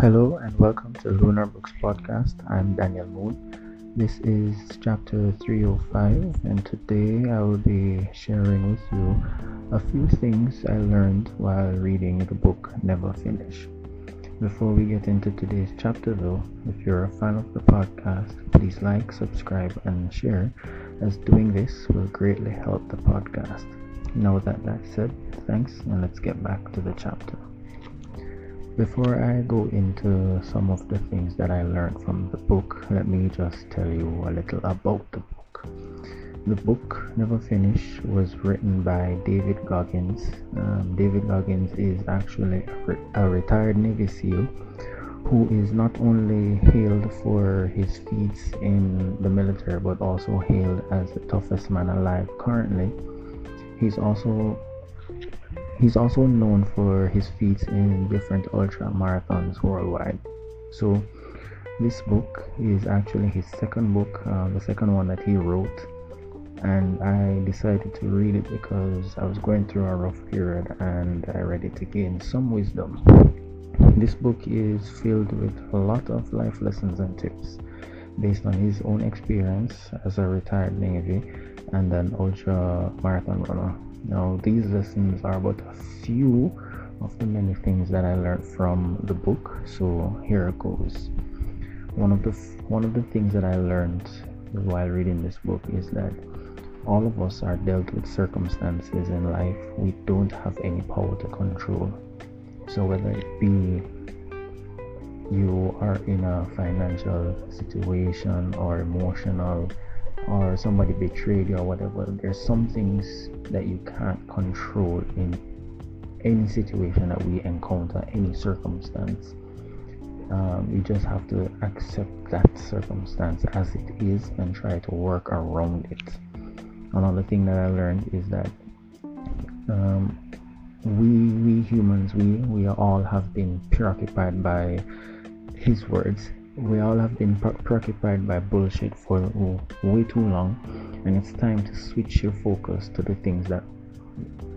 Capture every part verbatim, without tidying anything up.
Hello and welcome to Lunar Books Podcast. I'm Daniel Moon. This is chapter three oh five, and today I will be sharing with you a few things I learned while reading the book Never Finished. Before we get into today's chapter though, if you're a fan of the podcast, please like, subscribe and share, as doing this will greatly help the podcast. Now that that's said, thanks, and let's get back to the chapter. Before I go into some of the things that I learned from the book, let me just tell you a little about the book. The book, Never Finished, was written by David Goggins. Um, David Goggins is actually a, re- a retired Navy SEAL who is not only hailed for his feats in the military but also hailed as the toughest man alive currently. He's also He's also known for his feats in different ultra marathons worldwide. So this book is actually his second book, uh, the second one that he wrote, and I decided to read it because I was going through a rough period and I read it to gain some wisdom. This book is filled with a lot of life lessons and tips based on his own experience as a retired Navy and an ultra marathon runner. Now, these lessons are but a few of the many things that I learned from the book, so here it goes. One of the f- one of the things that I learned while reading this book is that all of us are dealt with circumstances in life we don't have any power to control. So whether it be you are in a financial situation or emotional, or somebody betrayed you or whatever, there's some things that you can't control in any situation that we encounter, any circumstance. Um, you just have to accept that circumstance as it is and try to work around it. Another thing that I learned is that um, we we humans, we, we all have been preoccupied by his words. We all have been preoccupied by bullshit for way too long, and it's time to switch your focus to the things that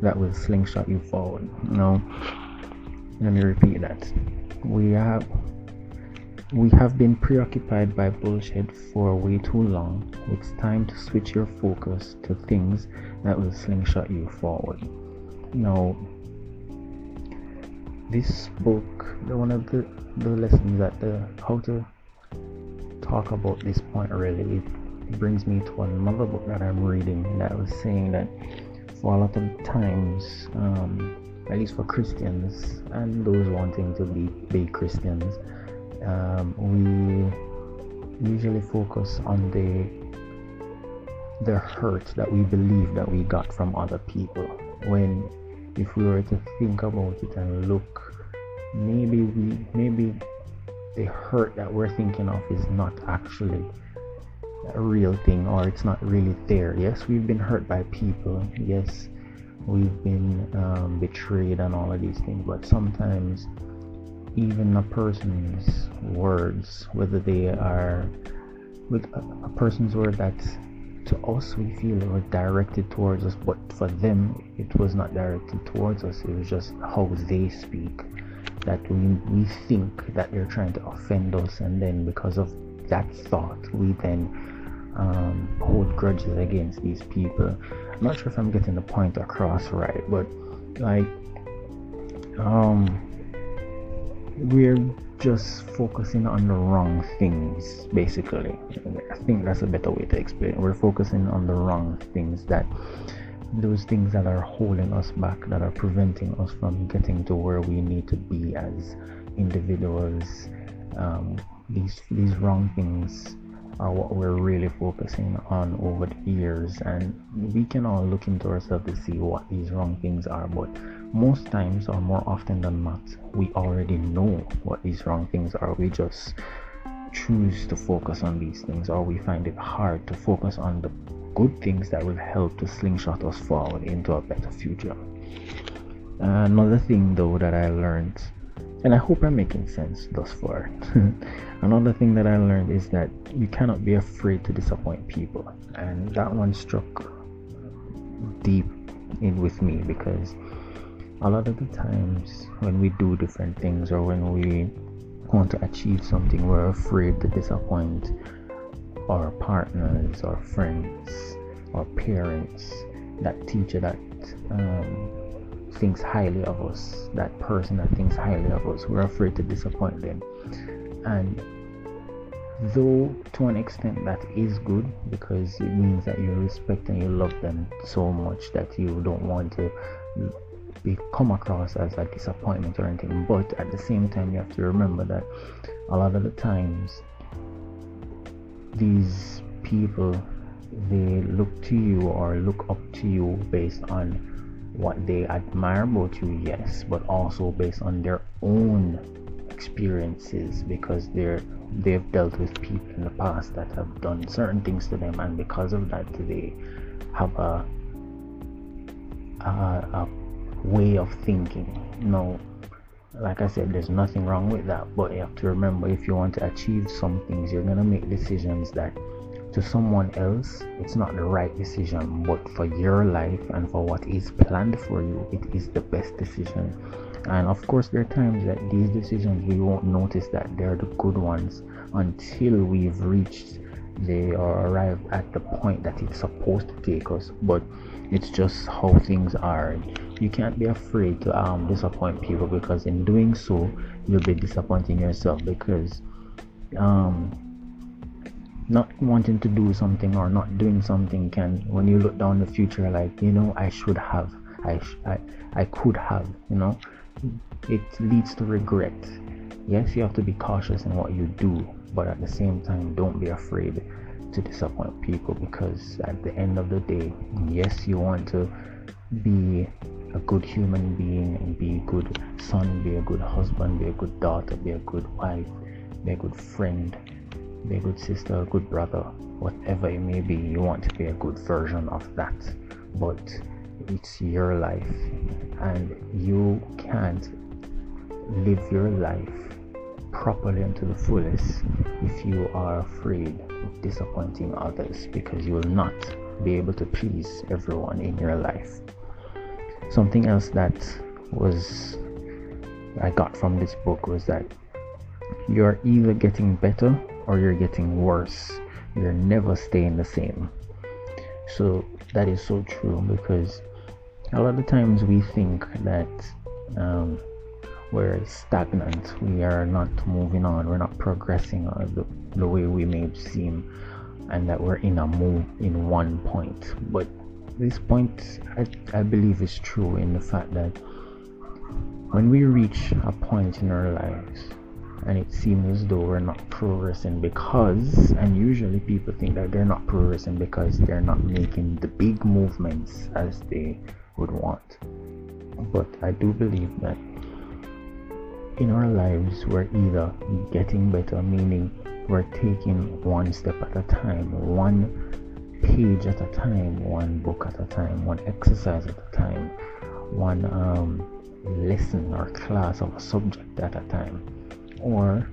that will slingshot you forward. Now, let me repeat that. We have we have been preoccupied by bullshit for way too long. It's time to switch your focus to things that will slingshot you forward. Now, this book, one of the, the lessons that the how to talk about this point really, it brings me to another book that I'm reading that was saying that for a lot of times, um, at least for Christians and those wanting to be, be Christians, um, we usually focus on the the hurt that we believe that we got from other people, when if we were to think about it and look, maybe we maybe the hurt that we're thinking of is not actually a real thing, or it's not really there. Yes, we've been hurt by people. Yes, we've been um, betrayed and all of these things, but sometimes even a person's words, whether they are with a, a person's word that's to us we feel it was directed towards us, but for them it was not directed towards us, it was just how they speak, that we we think that they're trying to offend us, and then because of that thought we then um hold grudges against these people. I'm not sure if I'm getting the point across right, but like um we're just focusing on the wrong things, basically. I think that's a better way to explain it. We're focusing on the wrong things, that those things that are holding us back, that are preventing us from getting to where we need to be as individuals. Um, these these wrong things are what we're really focusing on over the years, and we can all look into ourselves to see what these wrong things are, but most times, or more often than not, we already know what these wrong things are. We just choose to focus on these things, or we find it hard to focus on the good things that will help to slingshot us forward into a better future. Another thing though that I learned, and I hope I'm making sense thus far, another thing that I learned is that you cannot be afraid to disappoint people, and that one struck deep in with me, because a lot of the times when we do different things, or when we want to achieve something, we're afraid to disappoint our partners, our friends, our parents, that teacher that um, thinks highly of us, that person that thinks highly of us. We're afraid to disappoint them. And though to an extent that is good, because it means that you respect and you love them so much that you don't want to be come across as a disappointment or anything, but at the same time you have to remember that a lot of the times these people, they look to you or look up to you based on what they admire about you, yes, but also based on their own experiences, because they're they've dealt with people in the past that have done certain things to them, and because of that they have a a, a way of thinking. Now, like I said, there's nothing wrong with that, but you have to remember, if you want to achieve some things, you're gonna make decisions that to someone else it's not the right decision, but for your life and for what is planned for you, it is the best decision. And of course there are times that these decisions, we won't notice that they're the good ones until we've reached they are arrived at the point that it's supposed to take us, but it's just how things are. You can't be afraid to um disappoint people, because in doing so you'll be disappointing yourself, because um not wanting to do something or not doing something can, when you look down the future, like, you know, I should have, I, sh- I I could have, you know, it leads to regret. Yes, you have to be cautious in what you do, but at the same time don't be afraid to disappoint people, because at the end of the day, yes, you want to be a good human being and be a good son, be a good husband, be a good daughter, be a good wife, be a good friend, be a good sister, a good brother, whatever it may be. You want to be a good version of that, but it's your life and you can't live your life properly and to the fullest if you are afraid of disappointing others, because you will not be able to please everyone in your life. Something else that was I got from this book was that you're either getting better or you're getting worse. You're never staying the same. So that is so true, because a lot of times we think that um, we're stagnant, we are not moving on, we're not progressing the, the way we may seem, and that we're in a move in one point. But this point I, I believe is true in the fact that when we reach a point in our lives and it seems as though we're not progressing, because, and usually people think that they're not progressing because they're not making the big movements as they would want, but I do believe that in our lives we're either getting better, meaning we're taking one step at a time, one page at a time, one book at a time, one exercise at a time, one um, lesson or class of a subject at a time, or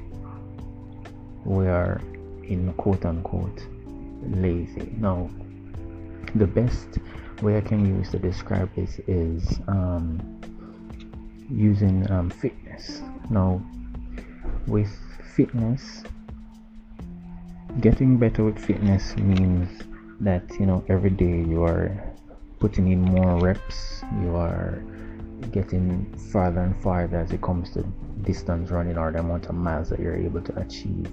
we are in quote-unquote lazy. Now, the best way I can use to describe this is um, using um, fitness. Now, with fitness, getting better with fitness means that, you know, every day you are putting in more reps, you are getting farther and farther as it comes to distance running or the amount of miles that you're able to achieve,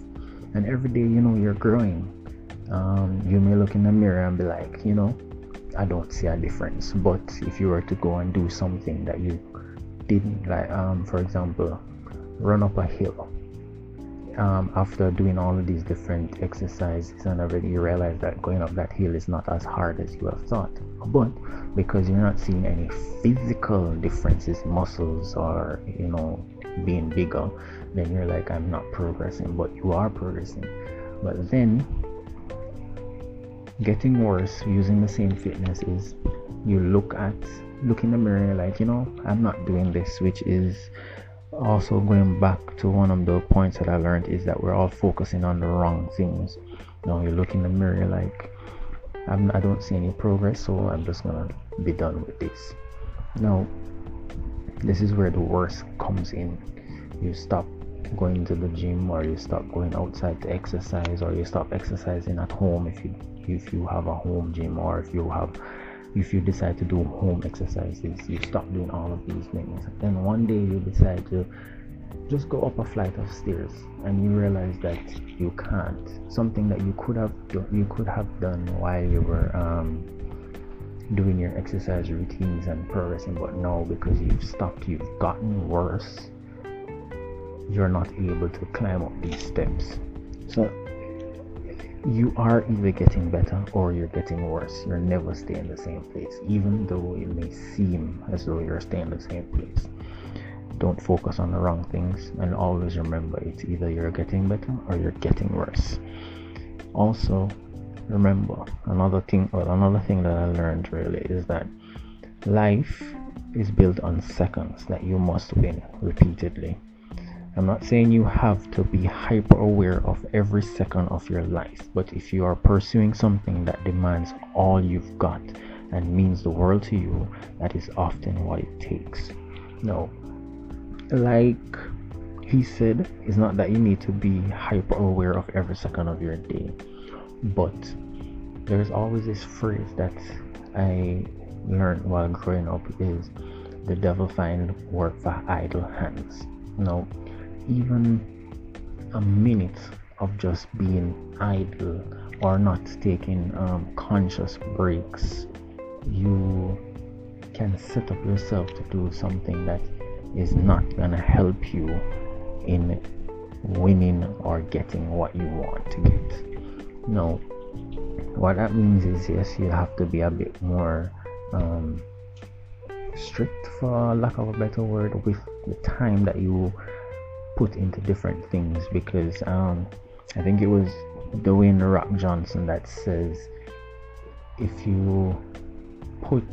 and every day, you know, you're growing. Um you may look in the mirror and be like, you know, I don't see a difference, but if you were to go and do something that you didn't like, um for example, run up a hill, um after doing all of these different exercises and everything, you realize that going up that hill is not as hard as you have thought, but because you're not seeing any physical differences, muscles or, you know, being bigger, then you're like, I'm not progressing, but you are progressing. But then getting worse using the same fitness is you look at look in the mirror like, you know, I'm not doing this, which is also going back to one of the points that I learned, is that we're all focusing on the wrong things. Now you look in the mirror like, I'm, I don't see any progress, so I'm just gonna be done with this. Now this is where the worst comes in. You stop going to the gym, or you stop going outside to exercise, or you stop exercising at home if you if you have a home gym, or if you have if you decide to do home exercises, you stop doing all of these things. Then one day you decide to just go up a flight of stairs, and you realize that you can't. Something that you could have you could have done while you were um, doing your exercise routines and progressing, but no, because you've stopped, you've gotten worse, you're not able to climb up these steps. So you are either getting better or you're getting worse. You're never staying the same place, even though it may seem as though you're staying the same place. Don't focus on the wrong things, and always remember, it's either you're getting better or you're getting worse. Also, remember, another thing or another thing that I learned really is that life is built on seconds that you must win repeatedly. I'm not saying you have to be hyper aware of every second of your life, but if you are pursuing something that demands all you've got and means the world to you, that is often what it takes. No, like he said, it's not that you need to be hyper aware of every second of your day, but there's always this phrase that I learned while growing up, is the devil find work for idle hands. Now, even a minute of just being idle or not taking um, conscious breaks, you can set up yourself to do something that is not gonna help you in winning or getting what you want to get. Now, what that means is, yes, you have to be a bit more um, strict, for lack of a better word, with the time that you put into different things, because um, I think it was Dwayne Rock Johnson that says, if you put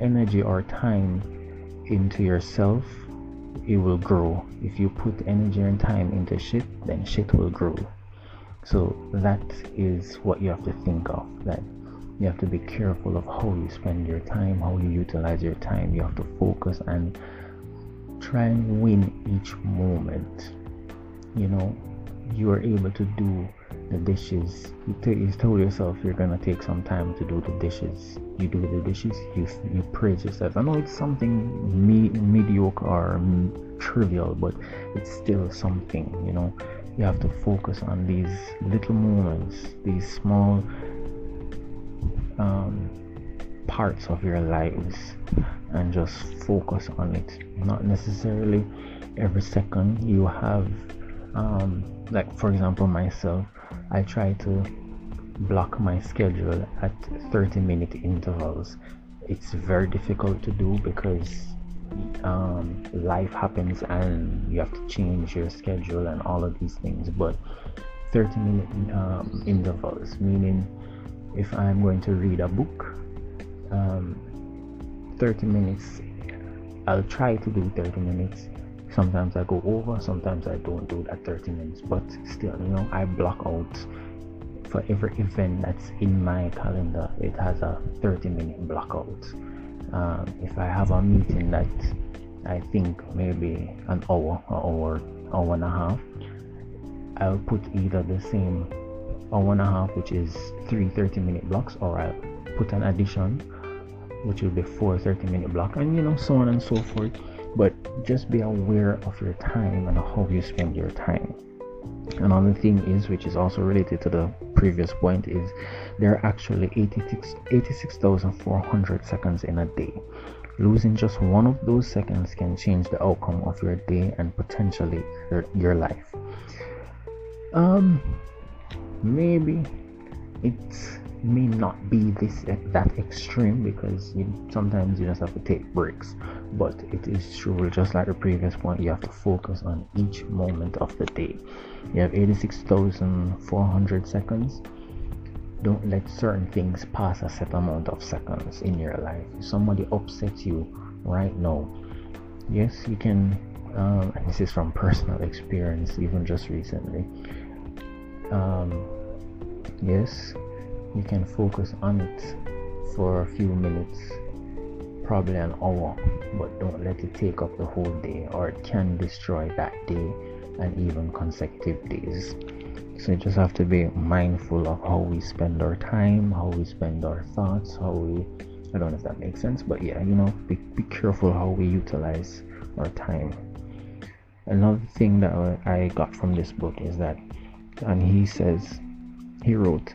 energy or time into yourself, it will grow. If you put energy and time into shit, then shit will grow. So that is what you have to think of, that you have to be careful of how you spend your time, how you utilize your time. You have to focus and try and win each moment. You know, you are able to do the dishes. You, t- you tell yourself you're gonna take some time to do the dishes. You do the dishes. You you praise yourself. I know it's something me- mediocre or m- trivial, but it's still something. You know, you have to focus on these little moments, these small um, parts of your lives, and just focus on it. Not necessarily every second you have um like, for example, myself, I try to block my schedule at thirty minute intervals. It's very difficult to do because um life happens and you have to change your schedule and all of these things, but thirty minute um, intervals, meaning if I'm going to read a book, um thirty minutes, I'll try to do thirty minutes. Sometimes I go over, sometimes I don't do that thirty minutes, but still, you know, I block out for every event that's in my calendar. It has a thirty minute blockout. Um, if I have a meeting that I think maybe an hour, an hour, hour and a half, I'll put either the same hour and a half, which is three thirty minute blocks, or I'll put an addition, which will be four thirty minute block, and you know, so on and so forth. But just be aware of your time and how you spend your time. Another thing is, which is also related to the previous point, is there are actually eighty-six thousand four hundred seconds in a day. Losing just one of those seconds can change the outcome of your day and potentially your, your life. Um, maybe it's may not be this that extreme, because you, sometimes you just have to take breaks, but it is true, just like the previous point, you have to focus on each moment of the day. You have eighty-six thousand four hundred seconds. Don't let certain things pass a set amount of seconds in your life. If somebody upsets you right now, yes, you can, um, and this is from personal experience, even just recently, um, yes, you can focus on it for a few minutes, probably an hour, but don't let it take up the whole day, or it can destroy that day and even consecutive days. So you just have to be mindful of how we spend our time, how we spend our thoughts, how we, I don't know if that makes sense, but yeah, you know, be, be careful how we utilize our time. Another thing that I got from this book is that, and he says, he wrote,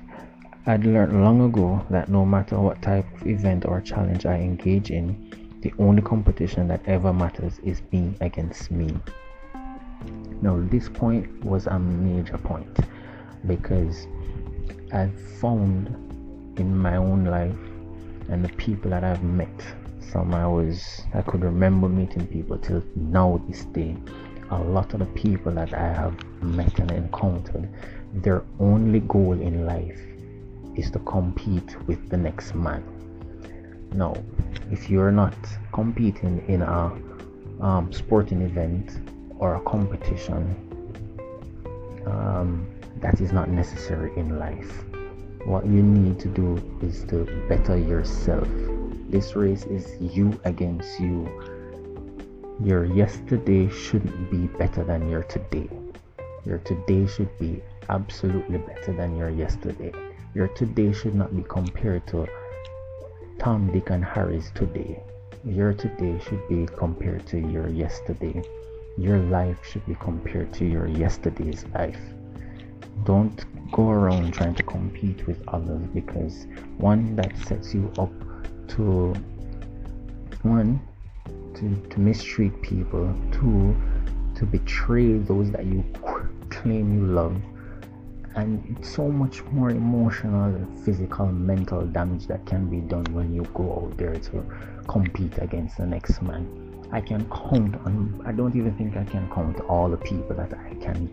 I'd learned long ago that no matter what type of event or challenge I engage in, the only competition that ever matters is me against me. Now, this point was a major point, because I've found in my own life and the people that I've met from I was, I could remember meeting people till now, this day, a lot of the people that I have met and encountered, their only goal in life is to compete with the next man. Now, if you're not competing in a um, sporting event or a competition, um, that is not necessary in life. What you need to do is to better yourself. This race is you against you. Your yesterday shouldn't be better than your today. Your today should be absolutely better than your yesterday. Your today should not be compared to Tom, Dick and Harry's today. Your today should be compared to your yesterday. Your life should be compared to your yesterday's life. Don't go around trying to compete with others, because one, that sets you up to one to, to mistreat people, two, to betray those that you claim you love, and it's so much more emotional, physical, mental damage that can be done when you go out there to compete against the next man. I can count on, I don't even think I can count all the people that I can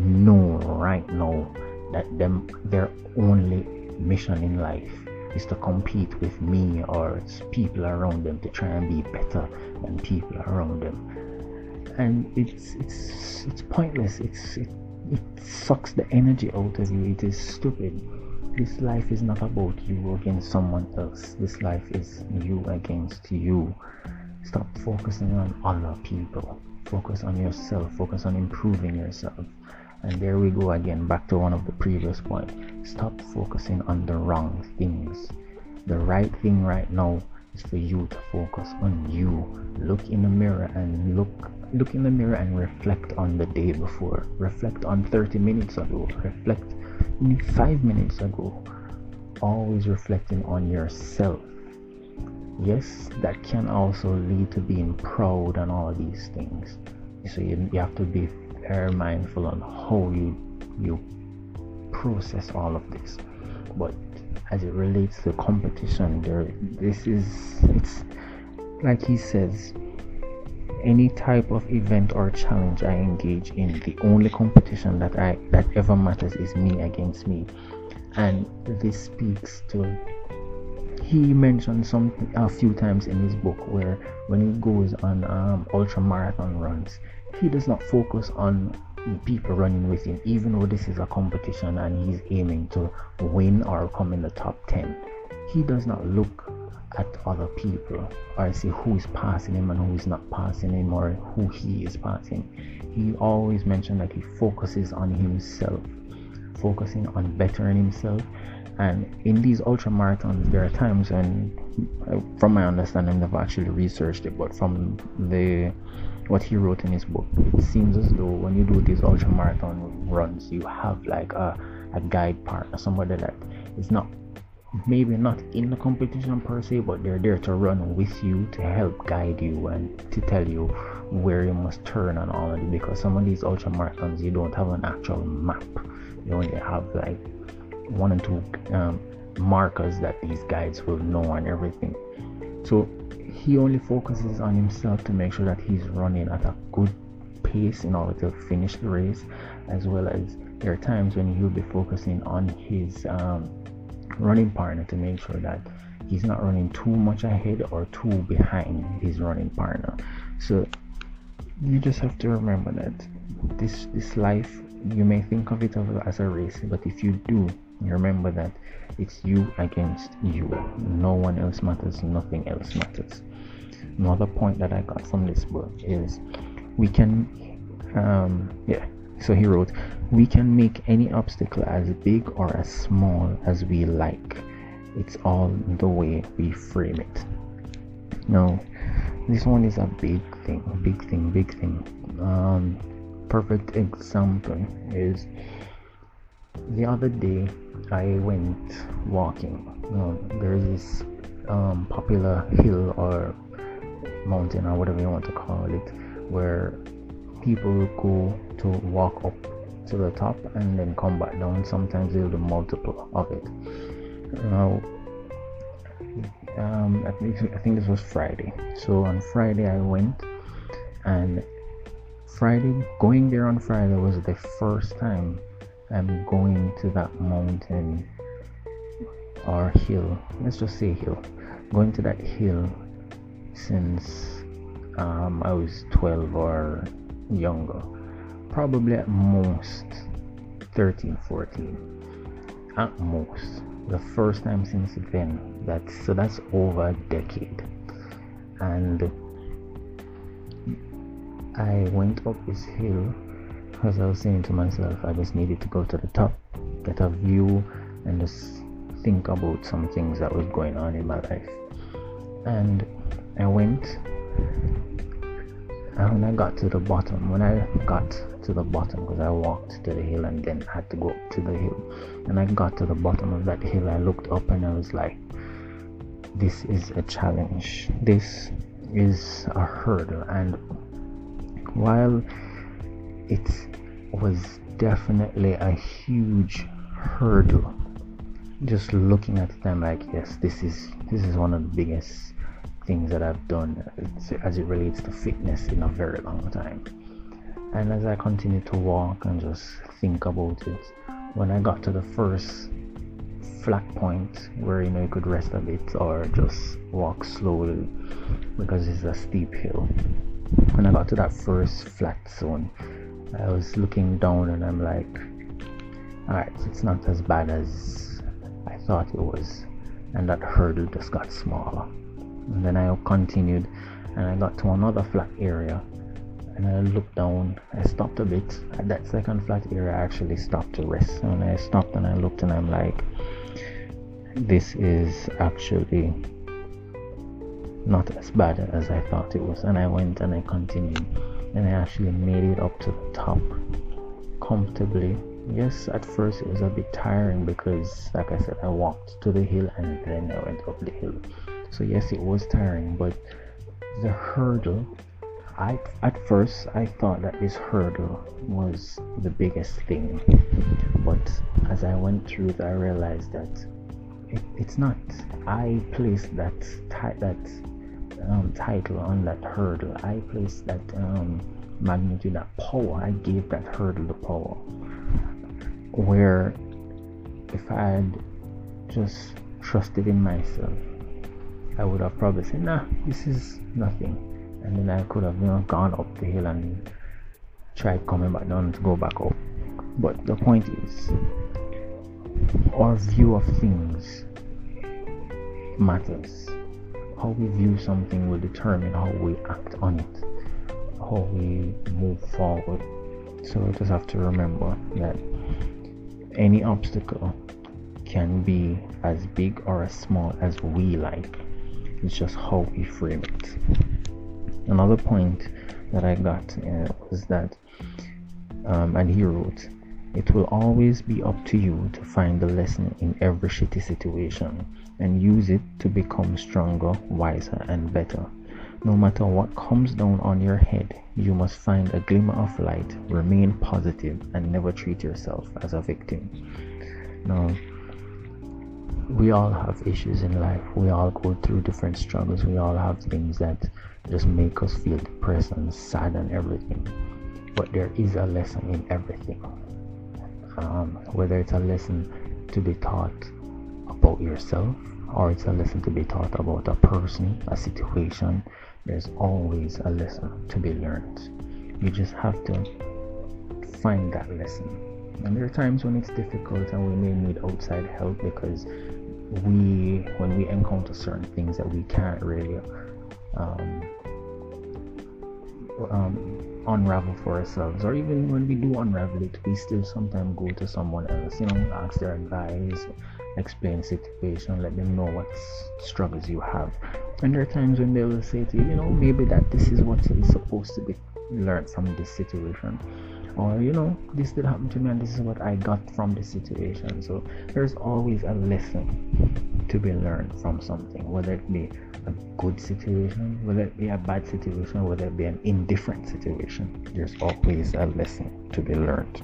know right now that them their only mission in life is to compete with me or people around them to try and be better than people around them. And it's it's it's pointless. It's it, It sucks the energy out of you. It is stupid. This life is not about you against someone else. This life is you against you. Stop focusing on other people. Focus on yourself. Focus on improving yourself. And there we go again, back to one of the previous points. Stop focusing on the wrong things. The right thing right now is for you to focus on you. Look in the mirror and look Look in the mirror and reflect on the day before. Reflect on thirty minutes ago. Reflect five minutes ago. Always reflecting on yourself. Yes, that can also lead to being proud and all these things. So you, you have to be very mindful on how you, you process all of this. But as it relates to competition, there, this is, it's like he says, any type of event or challenge I engage in, the only competition that I that ever matters is me against me. And this speaks to, he mentioned some a few times in his book where when he goes on um, ultra marathon runs, he does not focus on people running with him, even though this is a competition and he's aiming to win or come in the top ten. He does not look at other people or see who is passing him and who is not passing him or who he is passing. He always mentioned that he focuses on himself, focusing on bettering himself. And in these ultra marathons, there are times when, from my understanding, I've actually researched it, but from the what he wrote in his book, it seems as though when you do these ultra marathon runs, you have like a, a guide partner, somebody that is not maybe not in the competition per se, but they're there to run with you, to help guide you and to tell you where you must turn and all of it. Because some of these ultra marathons, you don't have an actual map. You only have like one or two um, markers that these guides will know and everything. So he only focuses on himself to make sure that he's running at a good pace in order to finish the race, as well as there are times when he'll be focusing on his um running partner to make sure that he's not running too much ahead or too behind his running partner. So you just have to remember that this this life, you may think of it as a race, but if you do, remember that it's you against you. No one else matters. Nothing else matters. Another point that I got from this book is we can um, yeah, so he wrote, "We can make any obstacle as big or as small as we like. It's all the way we frame it." Now, this one is a big thing, big thing, big thing. Um, perfect example is the other day I went walking. Now, there's this um, popular hill or mountain or whatever you want to call it, where people go to walk up to the top and then come back down. Sometimes they'll do multiple of it. Now, um, I think, I think this was Friday. So on Friday I went, and Friday going there on Friday was the first time I'm going to that mountain or hill. Let's just say hill. Going to that hill since um, I was twelve or younger, probably at most thirteen, fourteen, at most. The first time since then. That's so that's over a decade. And I went up this hill because I was saying to myself, I just needed to go to the top, get a view, and just think about some things that was going on in my life. And I went, and when I got to the bottom, when I got to the bottom, because I walked to the hill and then had to go up to the hill, and I got to the bottom of that hill, I looked up and I was like, this is a challenge, this is a hurdle. And while it was definitely a huge hurdle, just looking at it, I'm like, yes, this is this is one of the biggest things that I've done as it relates to fitness in a very long time. And as I continued to walk and just think about it, when I got to the first flat point where, you know, you could rest a bit or just walk slowly because it's a steep hill, when I got to that first flat zone, I was looking down and I'm like, alright, it's not as bad as I thought it was. And that hurdle just got smaller. And then I continued and I got to another flat area, and I looked down, I stopped a bit at that second flat area. I actually stopped to rest, and I stopped and I looked and I'm like, this is actually not as bad as I thought it was. And I went and I continued, and I actually made it up to the top comfortably. Yes, at first it was a bit tiring because, like I said, I walked to the hill and then I went up the hill. So yes, it was tiring, but the hurdle, I at first I thought that this hurdle was the biggest thing, but as I went through it, I realized that it, it's not. I placed that ti- that um, title on that hurdle. I placed that um, magnitude, that power. I gave that hurdle the power. Where if I had just trusted in myself, I would have probably said, nah, this is nothing, and then I could have, you know, gone up the hill and tried coming back down to go back up. But the point is, our view of things matters. How we view something will determine how we act on it, how we move forward. So we just have to remember that any obstacle can be as big or as small as we like. It's just how we frame it. Another point that I got uh, was that, um, and he wrote, "It will always be up to you to find the lesson in every shitty situation and use it to become stronger, wiser, and better. No matter what comes down on your head, you must find a glimmer of light, remain positive, and never treat yourself as a victim." Now, we all have issues in life, we all go through different struggles, we all have things that just make us feel depressed and sad and everything, but there is a lesson in everything, um, whether it's a lesson to be taught about yourself or it's a lesson to be taught about a person, a situation. There's always a lesson to be learned. You just have to find that lesson. And there are times when it's difficult and we may need outside help because we, when we encounter certain things that we can't really um, um, unravel for ourselves, or even when we do unravel it, we still sometimes go to someone else, you know, ask their advice, explain the situation, let them know what struggles you have. And there are times when they will say to you, you know, maybe that this is what is supposed to be learned from this situation, or, you know, this did happen to me and this is what I got from this situation. So there's always a lesson to be learned from something, whether it be a good situation, whether it be a bad situation, whether it be an indifferent situation, there's always a lesson to be learned.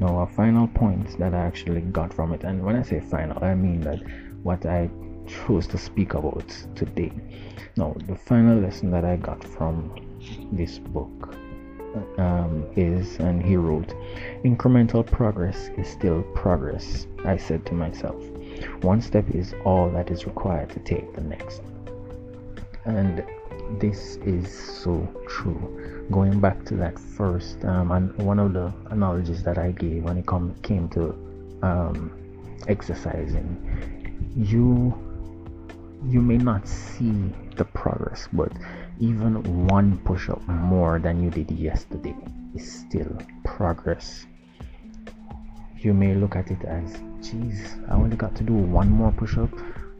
Now, a final point that I actually got from it, and when I say final, I mean that what I chose to speak about today. Now, the final lesson that I got from this book um, is, and he wrote, incremental progress is still progress, I said to myself. One step is all that is required to take the next. And this is so true. Going back to that first, um, and one of the analogies that I gave when it come, came to um, exercising, you you may not see the progress, but even one push-up more than you did yesterday is still progress. You may look at it as, geez, I only got to do one more push-up,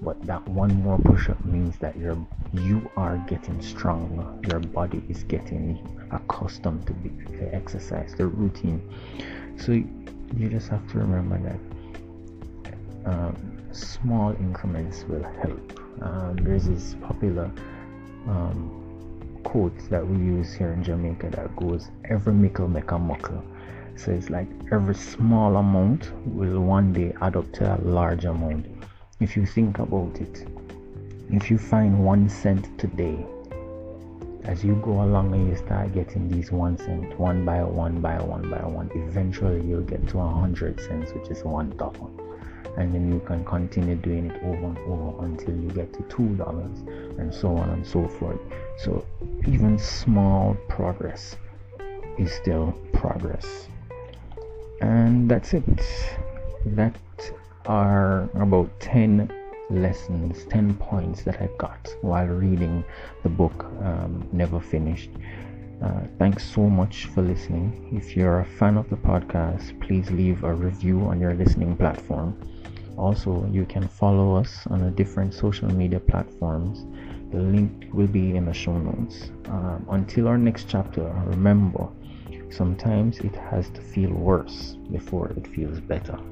but that one more push-up means that you're you are getting stronger. Your body is getting accustomed to the exercise, the routine. So you just have to remember that um, small increments will help. Um, there's this popular um, quote that we use here in Jamaica that goes, "Every mickle make a muckle." So it's like every small amount will one day add up to a large amount. If you think about it, if you find one cent today, as you go along and you start getting these one cent, one by one by one by one, eventually you'll get to a hundred cents, which is one dollar. And then you can continue doing it over and over until you get to two dollars and so on and so forth. So even small progress is still progress. And that's it. That are about ten lessons, ten points that I got while reading the book um, Never Finished. Uh, thanks so much for listening. If you're a fan of the podcast, please leave a review on your listening platform. Also, you can follow us on the different social media platforms. The link will be in the show notes. Um, until our next chapter, remember, sometimes it has to feel worse before it feels better.